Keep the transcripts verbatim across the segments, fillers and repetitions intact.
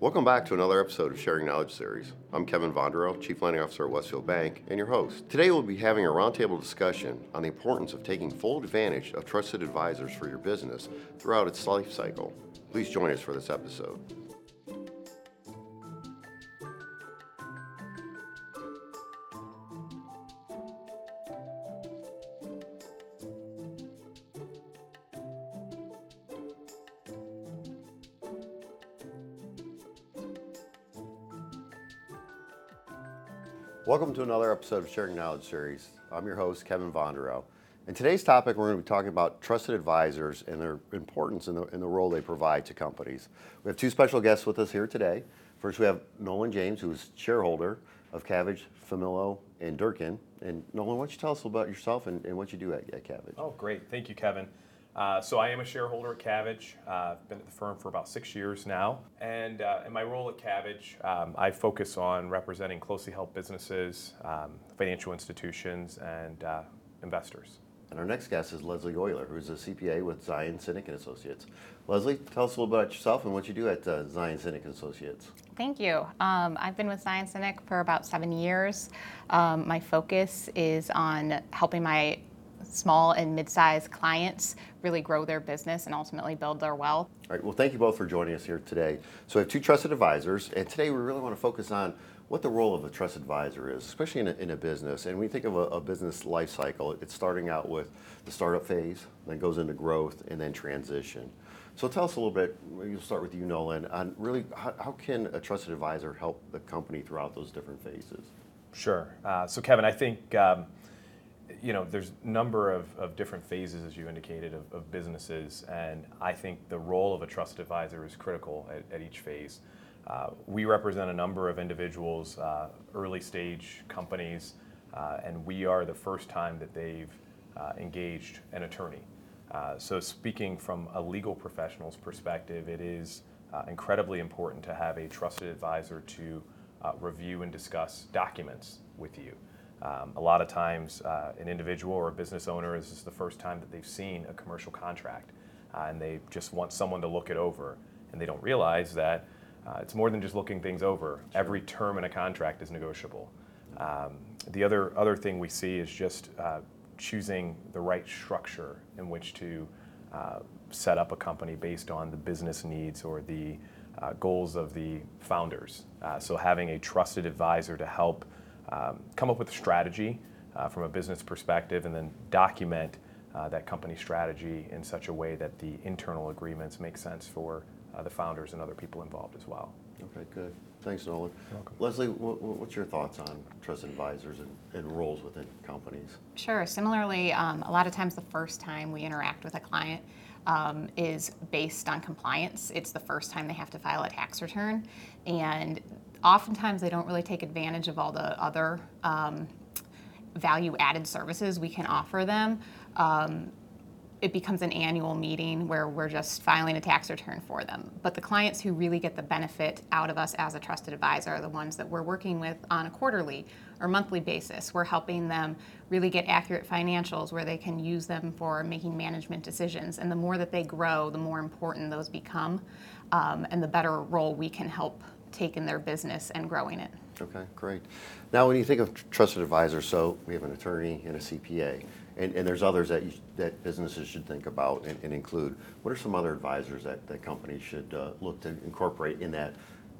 Welcome back to another episode of Sharing Knowledge Series. I'm Kevin Vonderau, Chief Lending Officer at Westfield Bank, and your host. Today we'll be having a roundtable discussion on the importance of taking full advantage of trusted advisors for your business throughout its life cycle. Please join us for this episode. Welcome to another episode of Sharing Knowledge Series. I'm your host, Kevin Vonderau. In today's topic, we're going to be talking about trusted advisors and their importance in the, in the role they provide to companies. We have two special guests with us here today. First, we have Nolan James, who's shareholder of Cavitch, Familo, and Durkin. And Nolan, why don't you tell us about yourself and, and what you do at, at Cavitch? Oh, great. Thank you, Kevin. Uh, so I am a shareholder at Cavitch. Uh, I've been at the firm for about six years now. And uh, in my role at Cavitch, um, I focus on representing closely held businesses, um, financial institutions, and uh, investors. And our next guest is Leslie Oyler, who's a C P A with Zion, Synek, and Associates. Leslie, tell us a little bit about yourself and what you do at uh, Zion, Synek, and Associates. Thank you. Um, I've been with Zion Synek for about seven years. Um, my focus is on helping my small and mid-sized clients really grow their business and ultimately build their wealth. All right, well, thank you both for joining us here today. So we have two trusted advisors, and today we really want to focus on what the role of a trusted advisor is, especially in a, in a business. And when you think of a, a business life cycle, it's starting out with the startup phase, then goes into growth, and then transition. So tell us a little bit, we'll start with you, Nolan, on really how, how can a trusted advisor help the company throughout those different phases? Sure. Uh, so Kevin, I think um, You know, there's a number of, of different phases, as you indicated, of, of businesses, and I think the role of a trusted advisor is critical at, at each phase. Uh, we represent a number of individuals, uh, early stage companies, uh, and we are the first time that they've uh, engaged an attorney. Uh, so speaking from a legal professional's perspective, it is uh, incredibly important to have a trusted advisor to uh, review and discuss documents with you. Um, a lot of times uh, an individual or a business owner, is this the first time that they've seen a commercial contract uh, and they just want someone to look it over, and they don't realize that uh, it's more than just looking things over. Sure. Every term in a contract is negotiable. Um, the other other thing we see is just uh, choosing the right structure in which to uh, set up a company based on the business needs or the uh, goals of the founders. Uh, so having a trusted advisor to help Um, come up with a strategy uh, from a business perspective, and then document uh, that company strategy in such a way that the internal agreements make sense for uh, the founders and other people involved as well. Okay, good. Thanks, Nolan. You're welcome. Leslie, what, what's your thoughts on trusted advisors and, and roles within companies? Sure. Similarly, um, a lot of times the first time we interact with a client Um, is based on compliance. It's the first time they have to file a tax return, and oftentimes they don't really take advantage of all the other um, value-added services we can offer them. Um, it becomes an annual meeting where we're just filing a tax return for them. But the clients who really get the benefit out of us as a trusted advisor are the ones that we're working with on a quarterly or monthly basis. We're helping them really get accurate financials where they can use them for making management decisions. And the more that they grow, the more important those become, um, and the better role we can help take in their business and growing it. Okay, great. Now, when you think of tr- trusted advisors, so we have an attorney and a C P A, and, and there's others that you, that businesses should think about and, and include. What are some other advisors that, that companies should uh, look to incorporate in that,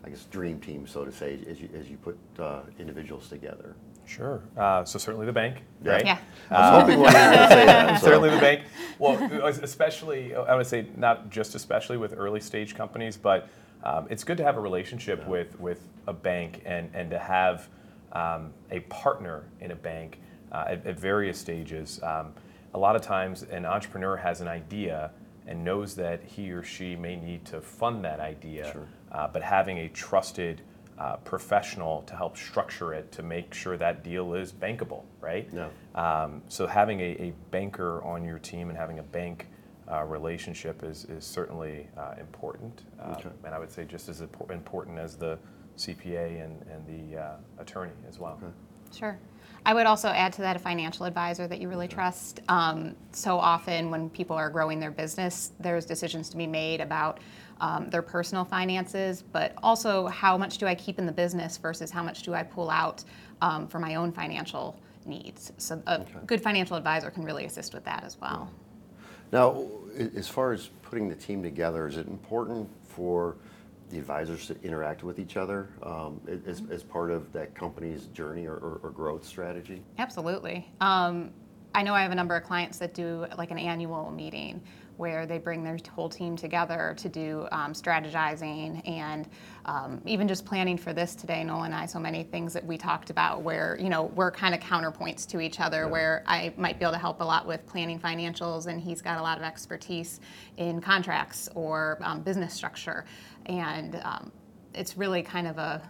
I guess, dream team, so to say, as you, as you put uh, individuals together? Sure. Uh, so certainly the bank, yeah. Right? Yeah. Uh, I was hoping one was going to say that. So. Certainly the bank. Well, especially, I would say not just especially with early stage companies, but um, it's good to have a relationship yeah. with, with a bank and, and to have um, a partner in a bank uh, at, at various stages. Um, a lot of times an entrepreneur has an idea and knows that he or she may need to fund that idea. Sure. Uh, but having a trusted uh, professional to help structure it to make sure that deal is bankable, right? Yeah. Um, so having a, a banker on your team and having a bank uh, relationship is, is certainly uh, important. Um, okay. And I would say just as important as the C P A and, and the uh, attorney as well. Okay. Sure. I would also add to that a financial advisor that you really trust. Um, so often when people are growing their business, there's decisions to be made about um, their personal finances, but also how much do I keep in the business versus how much do I pull out um, for my own financial needs. So a okay. good financial advisor can really assist with that as well. Now, as far as putting the team together, is it important for the advisors to interact with each other um, as, as part of that company's journey or, or, or growth strategy? Absolutely. Um, I know I have a number of clients that do like an annual meeting where they bring their whole team together to do um, strategizing and um, even just planning for this today. Nolan and I, so many things that we talked about where, you know, we're kind of counterpoints to each other, yeah. where I might be able to help a lot with planning financials and he's got a lot of expertise in contracts or um, business structure. And um, it's really kind of a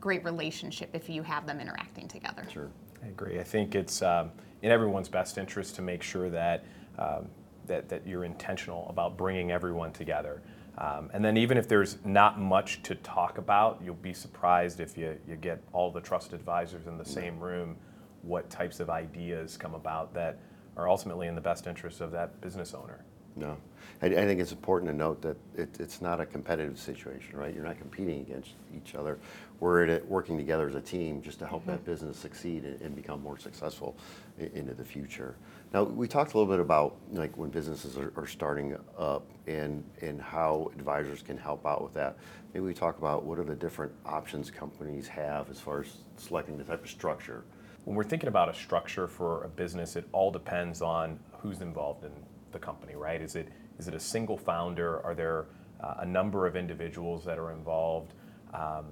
great relationship if you have them interacting together. Sure. I agree. I think it's um, in everyone's best interest to make sure that um, That, that you're intentional about bringing everyone together. Um, and then even if there's not much to talk about, you'll be surprised if you, you get all the trusted advisors in the same room, what types of ideas come about that are ultimately in the best interest of that business owner. No, I, I think it's important to note that it, it's not a competitive situation, right? You're not competing against each other. We're at working together as a team just to help mm-hmm. that business succeed and, and become more successful in, into the future. Now, we talked a little bit about like when businesses are, are starting up and, and how advisors can help out with that. Maybe we talk about what are the different options companies have as far as selecting the type of structure. When we're thinking about a structure for a business, it all depends on who's involved in the company, right? Is it is it a single founder? Are there uh, a number of individuals that are involved? Um,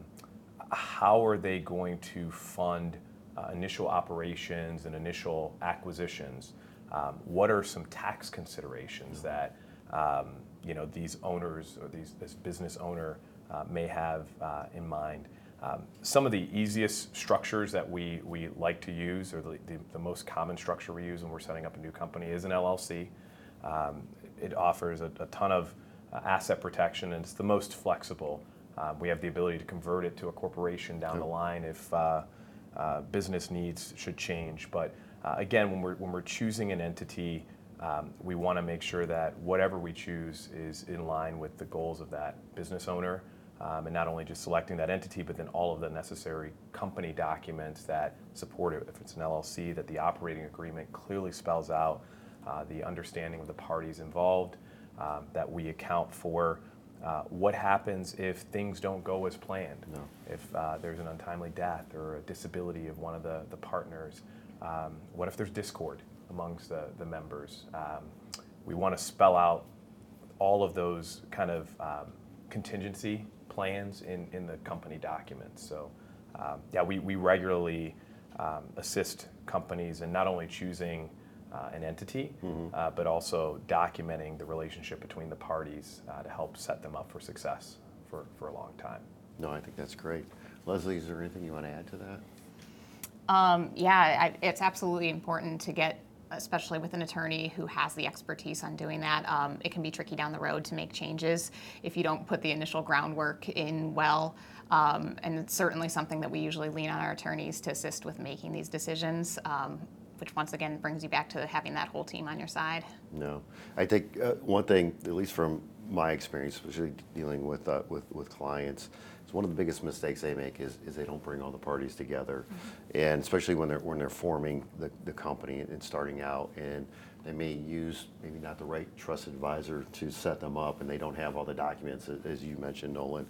how are they going to fund uh, initial operations and initial acquisitions? Um, what are some tax considerations that um, you know these owners or these this business owner uh, may have uh, in mind? Um, some of the easiest structures that we we like to use, or the, the the most common structure we use when we're setting up a new company, is an L L C. Um, it offers a, a ton of uh, asset protection, and it's the most flexible. Uh, we have the ability to convert it to a corporation down the line if uh, uh, business needs should change. But uh, again, when we're when we're choosing an entity, um, we want to make sure that whatever we choose is in line with the goals of that business owner, um, and not only just selecting that entity, but then all of the necessary company documents that support it. If it's an L L C, that the operating agreement clearly spells out Uh, the understanding of the parties involved, um, that we account for uh, what happens if things don't go as planned, no. if uh, there's an untimely death or a disability of one of the, the partners, um, what if there's discord amongst the, the members. Um, we want to spell out all of those kind of um, contingency plans in, in the company documents. So um, yeah, we, we regularly um, assist companies in not only choosing Uh, an entity, mm-hmm. uh, but also documenting the relationship between the parties uh, to help set them up for success for, for a long time. No, I think that's great. Leslie, is there anything you want to add to that? Um, yeah, I, it's absolutely important to get, especially with an attorney who has the expertise on doing that. Um, it can be tricky down the road to make changes if you don't put the initial groundwork in well. Um, and it's certainly something that we usually lean on our attorneys to assist with making these decisions. Um, which once again brings you back to having that whole team on your side. No, I think uh, one thing, at least from my experience, especially dealing with, uh, with with clients, is one of the biggest mistakes they make is, is they don't bring all the parties together. Mm-hmm. And especially when they're when they're forming the, the company and starting out, and they may use maybe not the right trust advisor to set them up, and they don't have all the documents, as you mentioned, Nolan.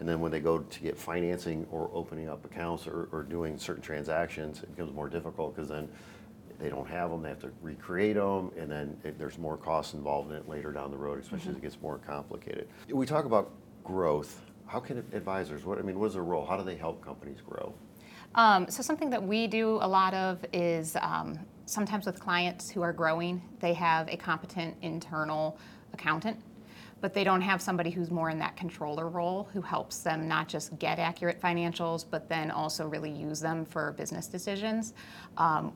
And then when they go to get financing or opening up accounts or, or doing certain transactions, it becomes more difficult because then they don't have them, they have to recreate them, and then it, there's more costs involved in it later down the road, especially mm-hmm. as it gets more complicated. We talk about growth. How can advisors, what I mean, what is their role? How do they help companies grow? Um, so something that we do a lot of is um, sometimes with clients who are growing, they have a competent internal accountant, but they don't have somebody who's more in that controller role who helps them not just get accurate financials, but then also really use them for business decisions. Um,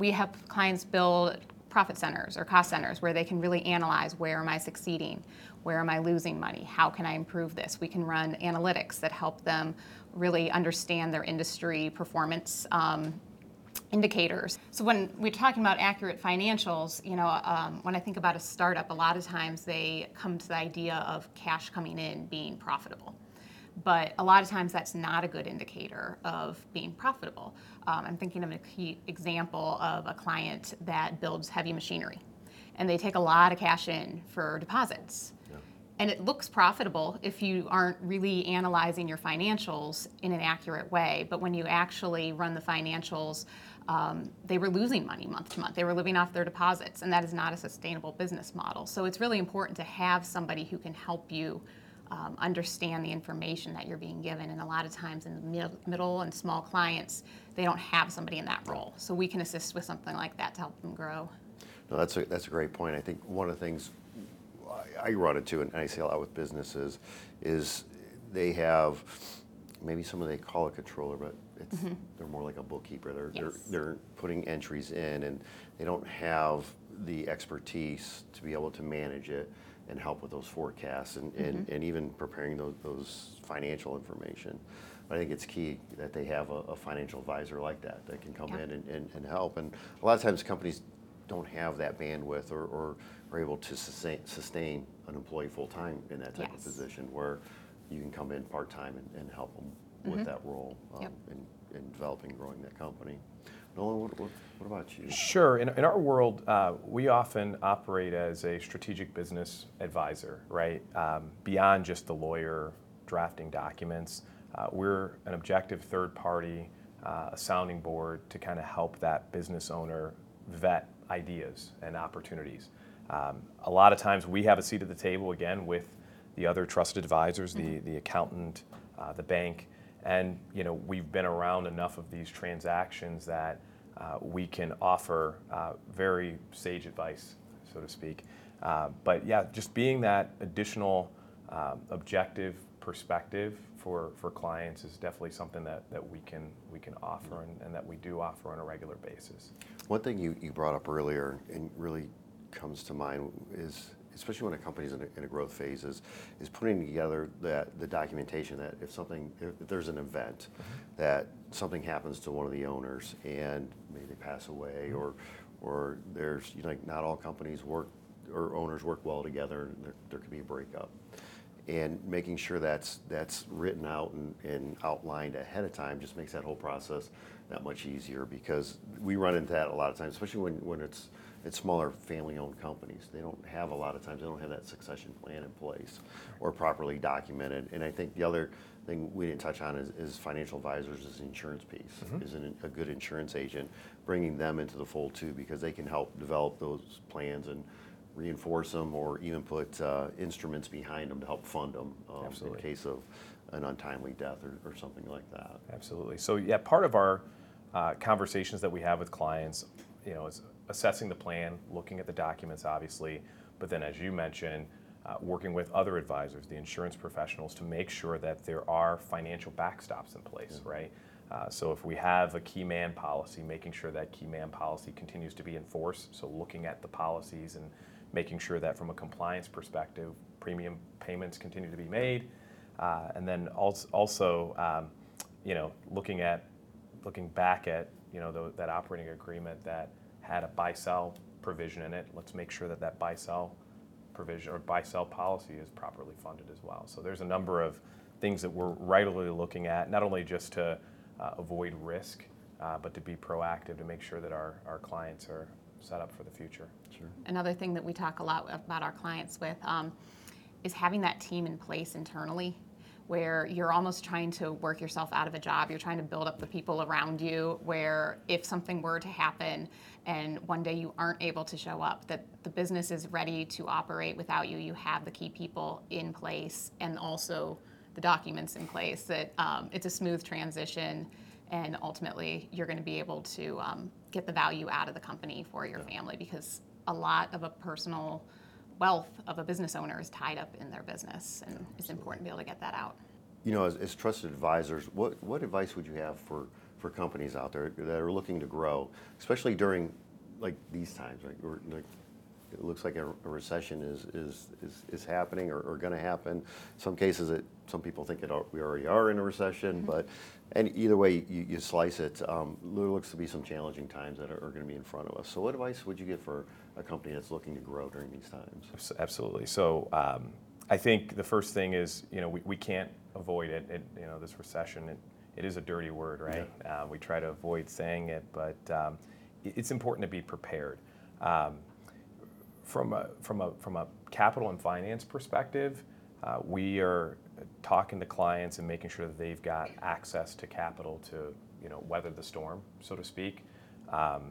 We help clients build profit centers or cost centers where they can really analyze, where am I succeeding, where am I losing money, how can I improve this. We can run analytics that help them really understand their industry performance um, indicators. So when we're talking about accurate financials, you know, um, when I think about a startup, a lot of times they come to the idea of cash coming in being profitable. But a lot of times that's not a good indicator of being profitable. Um, I'm thinking of a key example of a client that builds heavy machinery, and they take a lot of cash in for deposits. Yeah. And it looks profitable if you aren't really analyzing your financials in an accurate way. But when you actually run the financials, um, they were losing money month to month. They were living off their deposits, and that is not a sustainable business model. So it's really important to have somebody who can help you Um, understand the information that you're being given. And a lot of times in the mid- middle and small clients, they don't have somebody in that role. So we can assist with something like that to help them grow. No, that's a, that's a great point. I think one of the things I, I run into, and I see a lot with businesses, is they have, maybe some of they call a controller, but it's, mm-hmm. they're more like a bookkeeper. They're, yes. they're they're putting entries in, and they don't have the expertise to be able to manage it and help with those forecasts and, and, mm-hmm. and even preparing those, those financial information. But I think it's key that they have a, a financial advisor like that that can come yeah. in and, and, and help. And a lot of times companies don't have that bandwidth or, or are able to sustain, sustain an employee full-time in that type yes. of position, where you can come in part-time and, and help them mm-hmm. with that role um, yep. in, in developing and growing that company. Nolan, what, what, what about you? Sure. In, in our world, uh, we often operate as a strategic business advisor, right? Um, beyond just the lawyer drafting documents, uh, we're an objective third party, uh, a sounding board to kind of help that business owner vet ideas and opportunities. Um, a lot of times we have a seat at the table, again, with the other trusted advisors, mm-hmm. the, the accountant, uh, the bank. And you know, we've been around enough of these transactions that uh, we can offer uh, very sage advice, so to speak. Uh, but yeah, just being that additional um, objective perspective for, for clients is definitely something that, that we can we can offer and, and that we do offer on a regular basis. One thing you, you brought up earlier and really comes to mind is, especially when a company's in a, in a growth phase, is, is putting together that the documentation that if something, if there's an event, mm-hmm. that something happens to one of the owners and maybe they pass away, or or there's, you know, like not all companies work or owners work well together, and there, there could be a breakup. And making sure that's that's written out and, and outlined ahead of time just makes that whole process that much easier, because we run into that a lot of times, especially when, when it's, it's smaller family-owned companies. They don't have a lot of times, they don't have that succession plan in place or properly documented. And I think the other thing we didn't touch on is, is financial advisors, is the insurance piece, mm-hmm. is an, a good insurance agent, bringing them into the fold too, because they can help develop those plans and reinforce them, or even put uh, instruments behind them to help fund them um, in case of an untimely death or, or something like that. Absolutely. So yeah, part of our uh, conversations that we have with clients, you know, is assessing the plan, looking at the documents, obviously, but then as you mentioned, uh, working with other advisors, the insurance professionals, to make sure that there are financial backstops in place, mm-hmm. right? Uh, so if we have a key man policy, making sure that key man policy continues to be enforced, so looking at the policies and making sure that from a compliance perspective, premium payments continue to be made, uh, and then also, um, you know, looking at, looking back at, you know, the, that operating agreement that had a buy-sell provision in it. Let's make sure that that buy-sell provision or buy-sell policy is properly funded as well. So there's a number of things that we're regularly looking at, not only just to uh, avoid risk, uh, but to be proactive to make sure that our, our clients are set up for the future. Sure. Another thing that we talk a lot about our clients with um, is having that team in place internally, where you're almost trying to work yourself out of a job. You're trying to build up the people around you, where if something were to happen and one day you aren't able to show up, that the business is ready to operate without you. You have the key people in place and also the documents in place, that um, it's a smooth transition, and ultimately you're going to be able to um, get the value out of the company for your yeah. family, because a lot of a personal wealth of a business owner is tied up in their business, and yeah, it's important to be able to get that out. You know, as, as trusted advisors, what, what advice would you have for, for companies out there that are looking to grow, especially during like these times, right? Or, like, it looks like a, a recession is is is, is happening or, or going to happen. Some cases, it, some people think it all, we already are in a recession, mm-hmm. but and either way you, you slice it, um, there looks to be some challenging times that are, are going to be in front of us. So, what advice would you give for a company that's looking to grow during these times? Absolutely. So, um, I think the first thing is you know we, we can't avoid it. it. You know, this recession, it, it is a dirty word, right? Yeah. Uh, we try to avoid saying it, but um, it, it's important to be prepared. Um, From a from a from a capital and finance perspective, uh, we are talking to clients and making sure that they've got access to capital to you know weather the storm, so to speak. Um,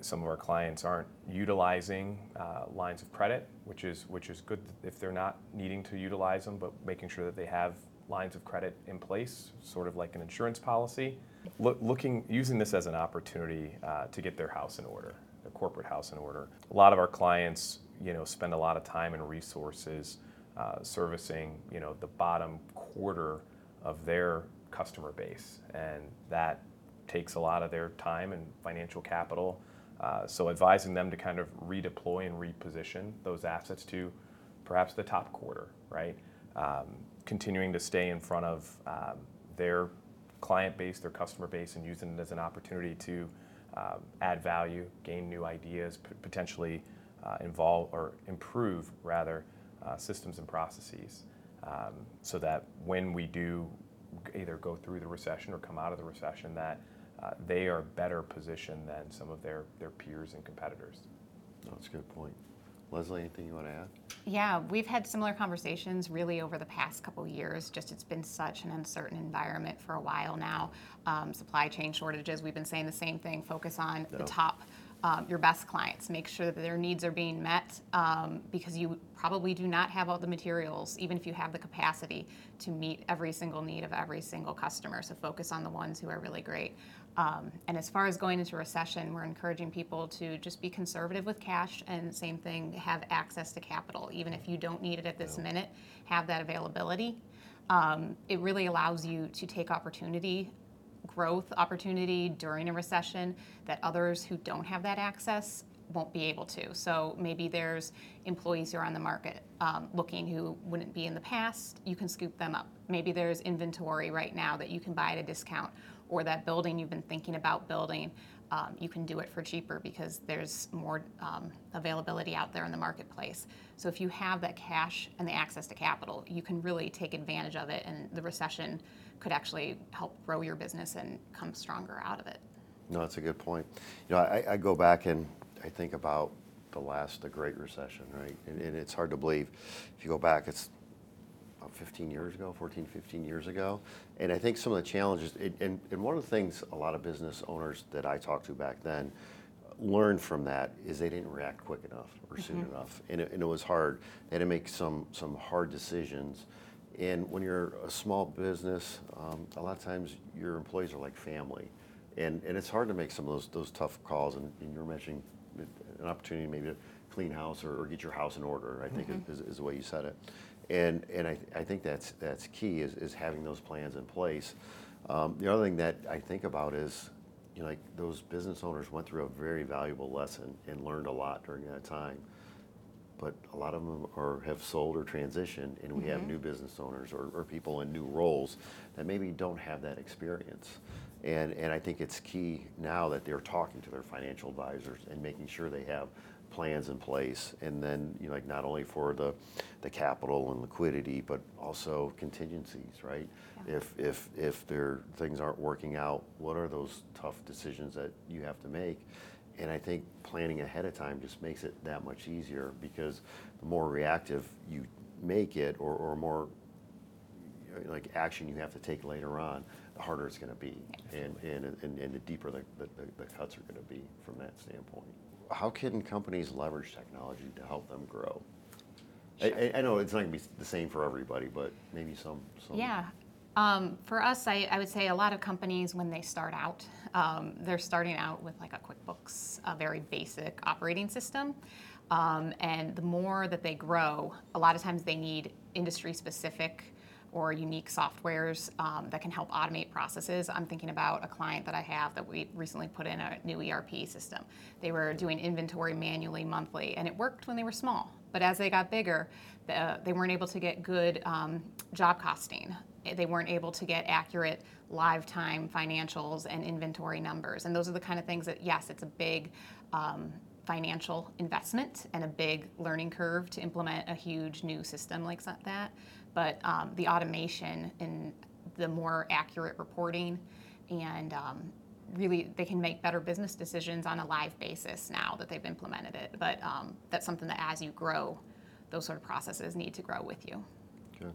some of our clients aren't utilizing uh, lines of credit, which is which is good if they're not needing to utilize them, but making sure that they have lines of credit in place, sort of like an insurance policy. Look, looking using this as an opportunity uh, to get their house in order. A corporate house in order. A lot of our clients, you know, spend a lot of time and resources uh, servicing, you know, the bottom quarter of their customer base, and that takes a lot of their time and financial capital. Uh, so advising them to kind of redeploy and reposition those assets to perhaps the top quarter, right? Um, continuing to stay in front of um, their client base, their customer base, and using it as an opportunity to Uh, add value, gain new ideas, p- potentially uh, involve or improve rather uh, systems and processes, um, so that when we do either go through the recession or come out of the recession, that uh, they are better positioned than some of their, their peers and competitors. No, that's a good point. Leslie, anything you want to add? Yeah, we've had similar conversations really over the past couple years. Just it's been such an uncertain environment for a while now. Um, supply chain shortages, we've been saying the same thing. Focus on no. the top, um, your best clients. Make sure that their needs are being met um, because you probably do not have all the materials, even if you have the capacity to meet every single need of every single customer. So focus on the ones who are really great. Um, and as far as going into recession, we're encouraging people to just be conservative with cash, and same thing, have access to capital. Even if you don't need it at this minute, have that availability. Um, it really allows you to take opportunity, growth opportunity during a recession that others who don't have that access won't be able to. So maybe there's employees who are on the market um, looking who wouldn't be in the past, you can scoop them up. Maybe there's inventory right now that you can buy at a discount, or that building you've been thinking about building, um, you can do it for cheaper because there's more um, availability out there in the marketplace. So if you have that cash and the access to capital, you can really take advantage of it, and the recession could actually help grow your business and come stronger out of it. No, that's a good point. You know, I, I go back and I think about the last, the Great Recession, right? And, and it's hard to believe. If you go back, it's about fifteen years ago, fourteen, fifteen years ago. And I think some of the challenges, it, and, and one of the things a lot of business owners that I talked to back then learned from that is they didn't react quick enough or soon mm-hmm. enough. And it, and it was hard. They had to make some, some hard decisions. And when you're a small business, um, a lot of times your employees are like family. And, and it's hard to make some of those those tough calls, and, and you're mentioning an opportunity maybe to clean house or, or get your house in order, I think mm-hmm. is, is the way you said it. And and I, I think that's that's key is, is having those plans in place. Um, the other thing that I think about is, you know, like those business owners went through a very valuable lesson and learned a lot during that time. But a lot of them are have sold or transitioned, and we mm-hmm. have new business owners or, or people in new roles that maybe don't have that experience. And and I think it's key now that they're talking to their financial advisors and making sure they have plans in place. And then, you know, like not only for the the capital and liquidity, but also contingencies, right? Yeah. If if if their things aren't working out, what are those tough decisions that you have to make? And I think planning ahead of time just makes it that much easier, because the more reactive you make it, or, or more like action you have to take later on, the harder it's going to be, and, and and and the deeper the, the, the cuts are going to be from that standpoint. How can companies leverage technology to help them grow? Sure. I, I know it's not going to be the same for everybody, but maybe some. some. Yeah. Um, for us, I, I would say a lot of companies, when they start out, um, they're starting out with like a QuickBooks, a very basic operating system. Um, and the more that they grow, a lot of times they need industry-specific or unique softwares um, that can help automate processes. I'm thinking about a client that I have that we recently put in a new E R P system. They were doing inventory manually monthly, and it worked when they were small. But as they got bigger, the, they weren't able to get good um, job costing. They weren't able to get accurate live time financials and inventory numbers. And those are the kind of things that, yes, it's a big um, financial investment and a big learning curve to implement a huge new system like that. But um, the automation and the more accurate reporting, and um, really they can make better business decisions on a live basis now that they've implemented it. But um, that's something that as you grow, those sort of processes need to grow with you. Okay.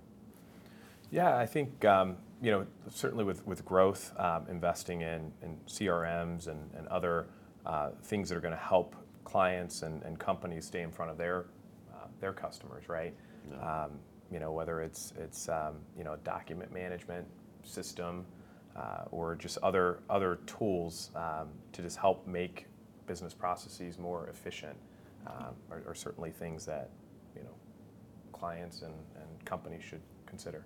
Yeah, I think um, you know certainly with with growth, um, investing in, in C R Ms and, and other uh, things that are going to help clients and, and companies stay in front of their uh, their customers, right? Yeah. Um, you know whether it's it's um, you know document management system uh, or just other other tools um, to just help make business processes more efficient, um, are, are certainly things that you know clients and, and companies should consider.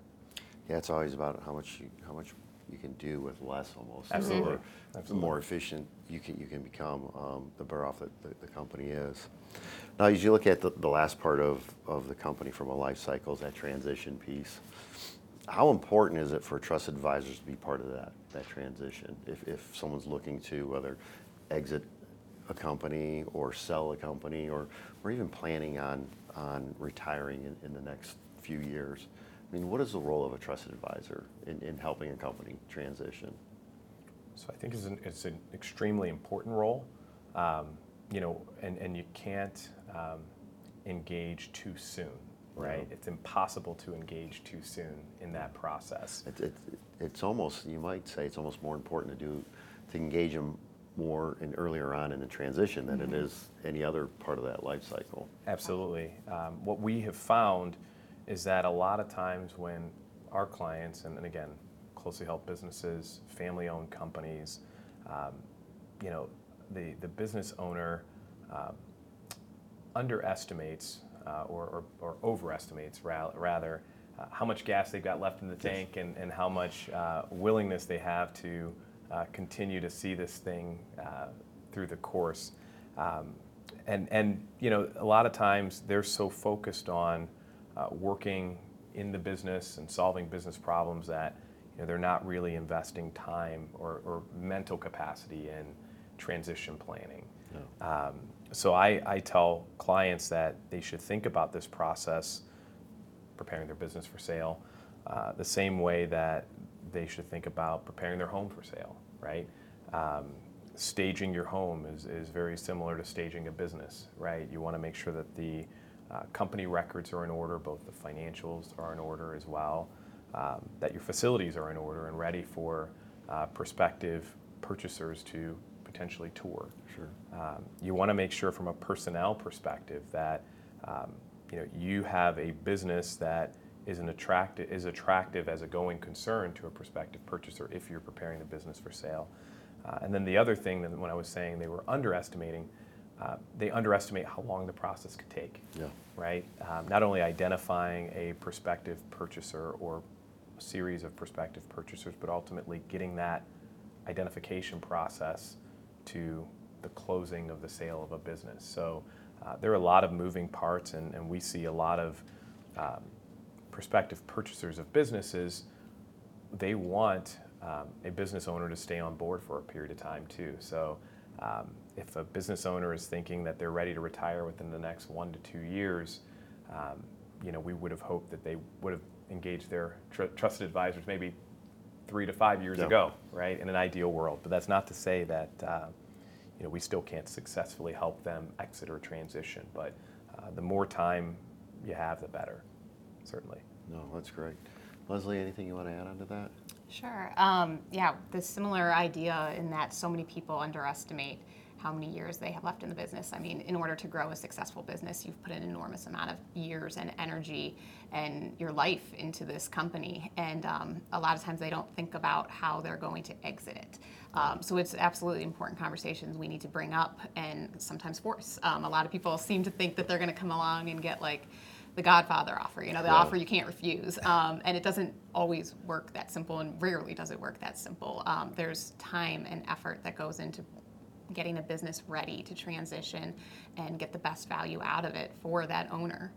Yeah, it's always about how much you, how much you can do with less, almost. Absolutely. Or Absolutely. The more efficient you can you can become, um, the better off that the, the company is. Now, as you look at the, the last part of, of the company from a life cycle, is that transition piece. How important is it for trust advisors to be part of that that transition? If if someone's looking to whether exit a company or sell a company, or or even planning on on retiring in, in the next few years. I mean, what is the role of a trusted advisor in, in helping a company transition? So I think it's an, it's an extremely important role, um, you know, and, and you can't um, engage too soon, right? Mm-hmm. It's impossible to engage too soon in that process. It, it, it's almost, you might say, it's almost more important to do to engage them more and earlier on in the transition than mm-hmm. it is any other part of that life cycle. Absolutely. Um, what we have found is that a lot of times when our clients, and, and again, closely held businesses, family-owned companies, um, you know, the, the business owner uh, underestimates uh, or, or, or overestimates, ra- rather, uh, how much gas they've got left in the tank and, and how much uh, willingness they have to uh, continue to see this thing uh, through the course. Um, and, and, you know, a lot of times they're so focused on Uh, working in the business and solving business problems that you know, they're not really investing time or, or mental capacity in transition planning. No. Um, so I, I tell clients that they should think about this process, preparing their business for sale, uh, the same way that they should think about preparing their home for sale, right? Um, staging your home is, is very similar to staging a business, right? You want to make sure that the Uh, company records are in order, both the financials are in order as well, um, that your facilities are in order and ready for uh, prospective purchasers to potentially tour. Sure. Um, you want to make sure from a personnel perspective that um, you know, you have a business that is, an attract- is attractive as a going concern to a prospective purchaser if you're preparing the business for sale. Uh, and then the other thing that when I was saying they were underestimating, Uh, they underestimate how long the process could take, yeah. right? Um, not only identifying a prospective purchaser or a series of prospective purchasers, but ultimately getting that identification process to the closing of the sale of a business. So uh, there are a lot of moving parts, and, and we see a lot of um, prospective purchasers of businesses. They want um, a business owner to stay on board for a period of time too. So. Um, If a business owner is thinking that they're ready to retire within the next one to two years, um, you know, we would have hoped that they would have engaged their tr- trusted advisors maybe three to five years yeah. ago, right? In an ideal world. But that's not to say that, uh, you know, we still can't successfully help them exit or transition. But uh, the more time you have, the better, certainly. No, that's great. Leslie, anything you want to add on to that? Sure. Um, yeah, the similar idea in that so many people underestimate how many years they have left in the business. I mean, in order to grow a successful business, you've put an enormous amount of years and energy and your life into this company. And um, a lot of times they don't think about how they're going to exit it. Um, so it's absolutely important conversations we need to bring up and sometimes force. Um, a lot of people seem to think that they're going to come along and get like the Godfather offer, you know, the right. offer you can't refuse. Um, and it doesn't always work that simple, and rarely does it work that simple. Um, there's time and effort that goes into getting a business ready to transition and get the best value out of it for that owner.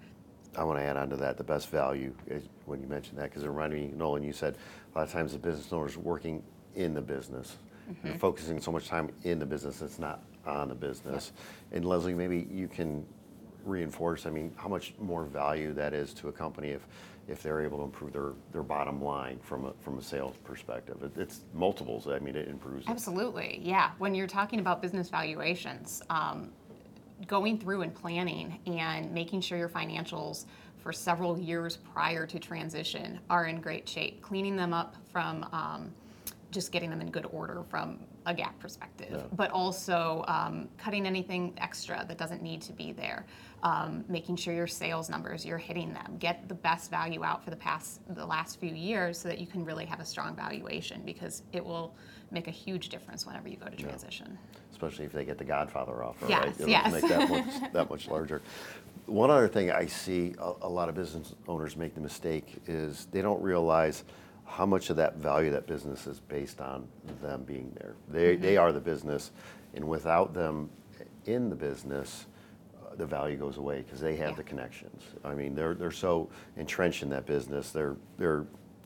I want to add on to that, the best value, is when you mentioned that, because it reminded me, Nolan, you said a lot of times the business owner is working in the business. Mm-hmm. You're focusing so much time in the business, it's not on the business. Yeah. And Leslie, maybe you can reinforce, I mean, how much more value that is to a company if, if they're able to improve their, their bottom line from a, from a sales perspective. It, it's multiples, I mean, it improves. Absolutely, yeah. When you're talking about business valuations, um, going through and planning and making sure your financials for several years prior to transition are in great shape, cleaning them up from um, just getting them in good order from a gap perspective, yeah. but also um, cutting anything extra that doesn't need to be there, um, making sure your sales numbers, you're hitting them, get the best value out for the past, the last few years so that you can really have a strong valuation, because it will make a huge difference whenever you go to transition. Yeah. Especially if they get the Godfather offer, yes, right? It'll yes. make that much, that much larger. One other thing I see a, a lot of business owners make the mistake is they don't realize how much of that value that business is based on them being there. They mm-hmm. they are the business, and without them in the business, uh, the value goes away because they have yeah. the connections. I mean, they're they're so entrenched in that business. They're they're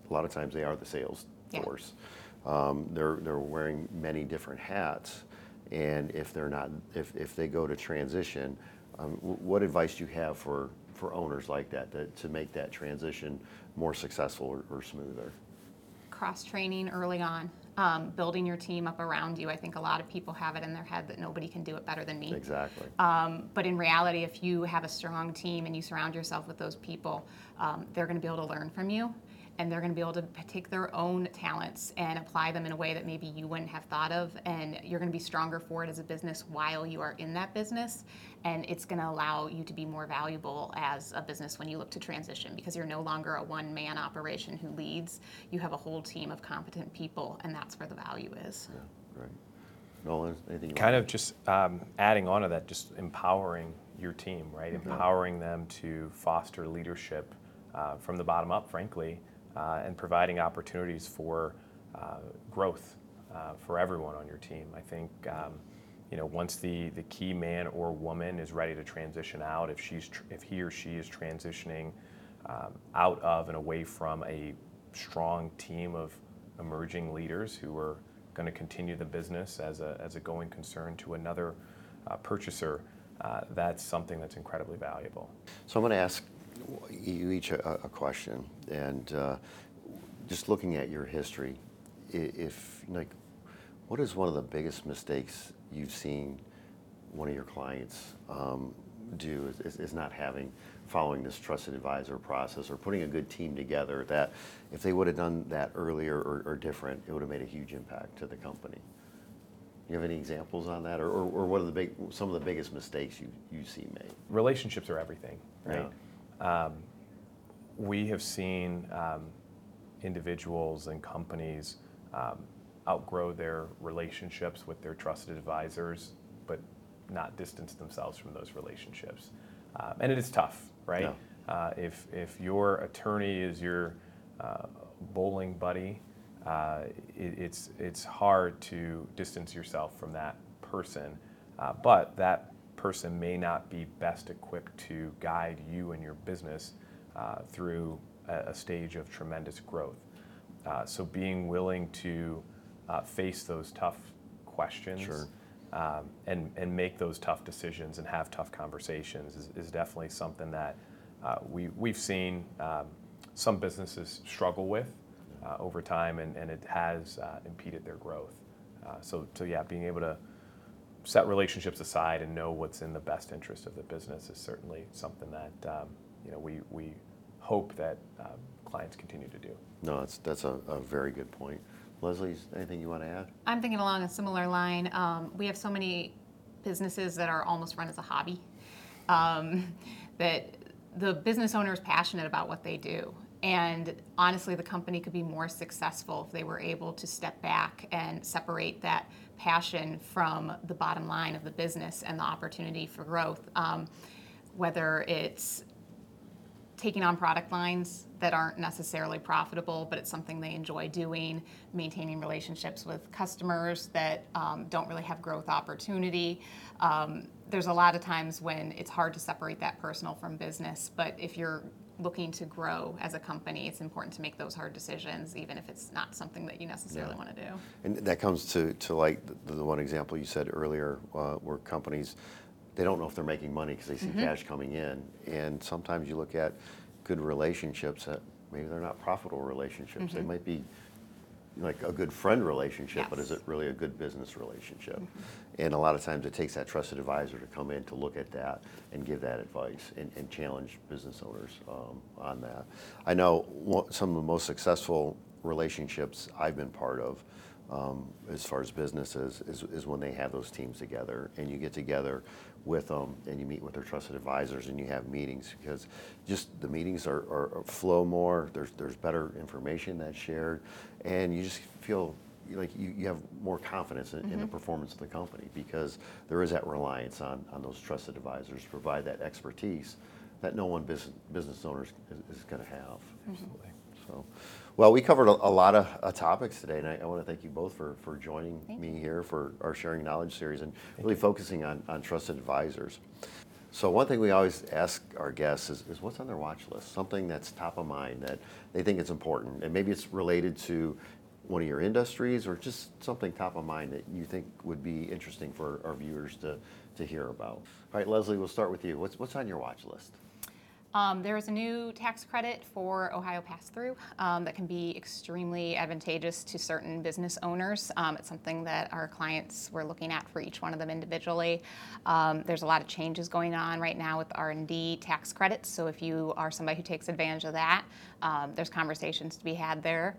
a lot of times they are the sales yeah. force. Um, they're they're wearing many different hats, and if they're not if if they go to transition, um, w- what advice do you have for for owners like that to to make that transition more successful or, or smoother? Cross-training early on, um, building your team up around you. I think a lot of people have it in their head that nobody can do it better than me. Exactly. Um, but in reality, if you have a strong team and you surround yourself with those people, um, they're going to be able to learn from you, and they're going to be able to take their own talents and apply them in a way that maybe you wouldn't have thought of, and you're going to be stronger for it as a business while you are in that business, and it's going to allow you to be more valuable as a business when you look to transition, because you're no longer a one-man operation who leads. You have a whole team of competent people, and that's where the value is. Yeah, right. Nolan, anything you kind want of to just um, adding on to that, just empowering your team, right? Mm-hmm. Empowering them to foster leadership uh, from the bottom up, frankly, Uh, and providing opportunities for uh, growth uh, for everyone on your team. I think um, you know, once the, the key man or woman is ready to transition out, if she's tr- if he or she is transitioning um, out of and away from a strong team of emerging leaders who are going to continue the business as a as a going concern to another uh, purchaser, uh, that's something that's incredibly valuable. So I'm going to ask you each a, a question, and uh, just looking at your history, if like, what is one of the biggest mistakes you've seen one of your clients um, do is, is not having, following this trusted advisor process or putting a good team together, that if they would have done that earlier or, or different, it would have made a huge impact to the company? You have any examples on that, or, or, or what are the big, some of the biggest mistakes you you see made? Relationships are everything, right? Yeah. Um, we have seen um, individuals and companies um, outgrow their relationships with their trusted advisors, but not distance themselves from those relationships. Um, and it is tough, right? Yeah. Uh, if if your attorney is your uh, bowling buddy, uh, it, it's it's hard to distance yourself from that person, uh, but that person may not be best equipped to guide you and your business uh, through a, a stage of tremendous growth. Uh, so being willing to uh, face those tough questions, sure. um, and, and make those tough decisions and have tough conversations is, is definitely something that uh, we, we've seen um, some businesses struggle with uh, over time, and, and it has uh, impeded their growth. Uh, so, so yeah, being able to set relationships aside and know what's in the best interest of the business is certainly something that um, you know we we hope that uh, clients continue to do. No, that's that's a, a very good point. Leslie, anything you want to add? I'm thinking along a similar line. Um, we have so many businesses that are almost run as a hobby, um, that the business owner is passionate about what they do. And honestly, the company could be more successful if they were able to step back and separate that passion from the bottom line of the business and the opportunity for growth. Um, whether it's taking on product lines that aren't necessarily profitable, but it's something they enjoy doing, maintaining relationships with customers that um, don't really have growth opportunity. Um, there's a lot of times when it's hard to separate that personal from business, but if you're looking to grow as a company, it's important to make those hard decisions, even if it's not something that you necessarily yeah. want to do. And that comes to, to like the, the one example you said earlier, uh, where companies, they don't know if they're making money because they see mm-hmm. cash coming in. And sometimes you look at good relationships that maybe they're not profitable relationships. Mm-hmm. They might be like a good friend relationship, yes. but is it really a good business relationship? Mm-hmm. And a lot of times it takes that trusted advisor to come in to look at that and give that advice and, and challenge business owners um, on that. I know one, some of the most successful relationships I've been part of Um, as far as businesses is, is when they have those teams together and you get together with them and you meet with their trusted advisors and you have meetings, because just the meetings are, are flow more, there's there's better information that's shared, and you just feel like you, you have more confidence in, mm-hmm. in the performance of the company, because there is that reliance on, on those trusted advisors to provide that expertise that no one business, business owner is, is going to have. Mm-hmm. Absolutely. So, well, we covered a, a lot of uh, topics today, and I, I want to thank you both for, for joining thank me here for our Sharing Knowledge Series and thank really you. Focusing on, on trusted advisors. So one thing we always ask our guests is, is what's on their watch list, something that's top of mind that they think is important, and maybe it's related to one of your industries or just something top of mind that you think would be interesting for our viewers to, to hear about. All right, Leslie, we'll start with you. What's, what's on your watch list? Um, there is a new tax credit for Ohio pass-through um, that can be extremely advantageous to certain business owners. Um, it's something that our clients were looking at for each one of them individually. Um, there's a lot of changes going on right now with R and D tax credits, so if you are somebody who takes advantage of that, um, there's conversations to be had there.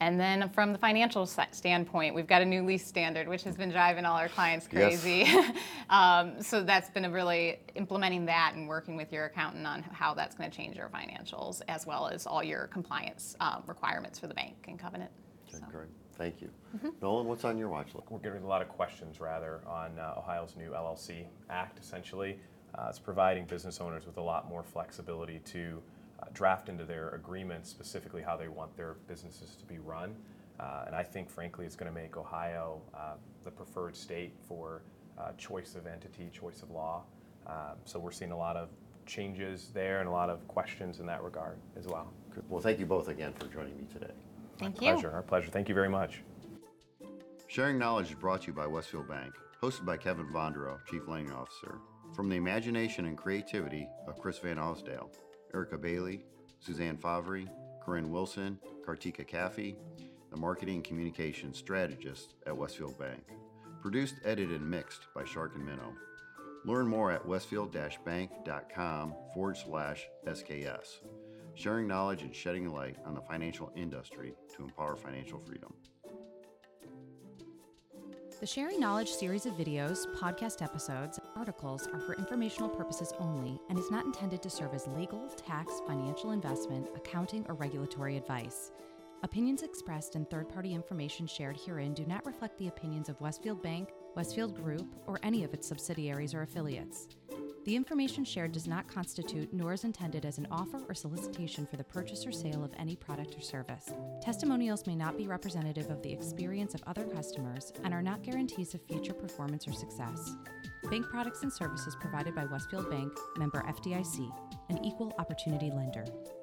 And then from the financial standpoint, we've got a new lease standard, which has been driving all our clients crazy. Yes. um, so that's been a really implementing that and working with your accountant on how that's going to change your financials, as well as all your compliance um, requirements for the bank and covenant. Okay, so. Great. Thank you. Mm-hmm. Nolan, what's on your watch list? We're getting a lot of questions, rather, on uh, Ohio's new L L C Act, essentially. Uh, it's providing business owners with a lot more flexibility to Uh, draft into their agreements specifically how they want their businesses to be run. Uh, and I think, frankly, it's going to make Ohio uh, the preferred state for uh, choice of entity, choice of law. Um, so we're seeing a lot of changes there and a lot of questions in that regard as well. Well, thank you both again for joining me today. Thank you. Our pleasure. Our pleasure. Thank you very much. Sharing Knowledge is brought to you by Westfield Bank, hosted by Kevin Vonderau, Chief Lending Officer. From the imagination and creativity of Chris Van Osdale, Erica Bailey, Suzanne Favre, Corinne Wilson, Kartika Caffey, the marketing and communications strategist at Westfield Bank. Produced, edited, and mixed by Shark and Minnow. Learn more at westfield bank dot com forward slash S K S. Sharing knowledge and shedding light on the financial industry to empower financial freedom. The Sharing Knowledge series of videos, podcast episodes, and articles are for informational purposes only and is not intended to serve as legal, tax, financial investment, accounting, or regulatory advice. Opinions expressed and third-party information shared herein do not reflect the opinions of Westfield Bank, Westfield Group, or any of its subsidiaries or affiliates. The information shared does not constitute nor is intended as an offer or solicitation for the purchase or sale of any product or service. Testimonials may not be representative of the experience of other customers and are not guarantees of future performance or success. Bank products and services provided by Westfield Bank, member F D I C, an equal opportunity lender.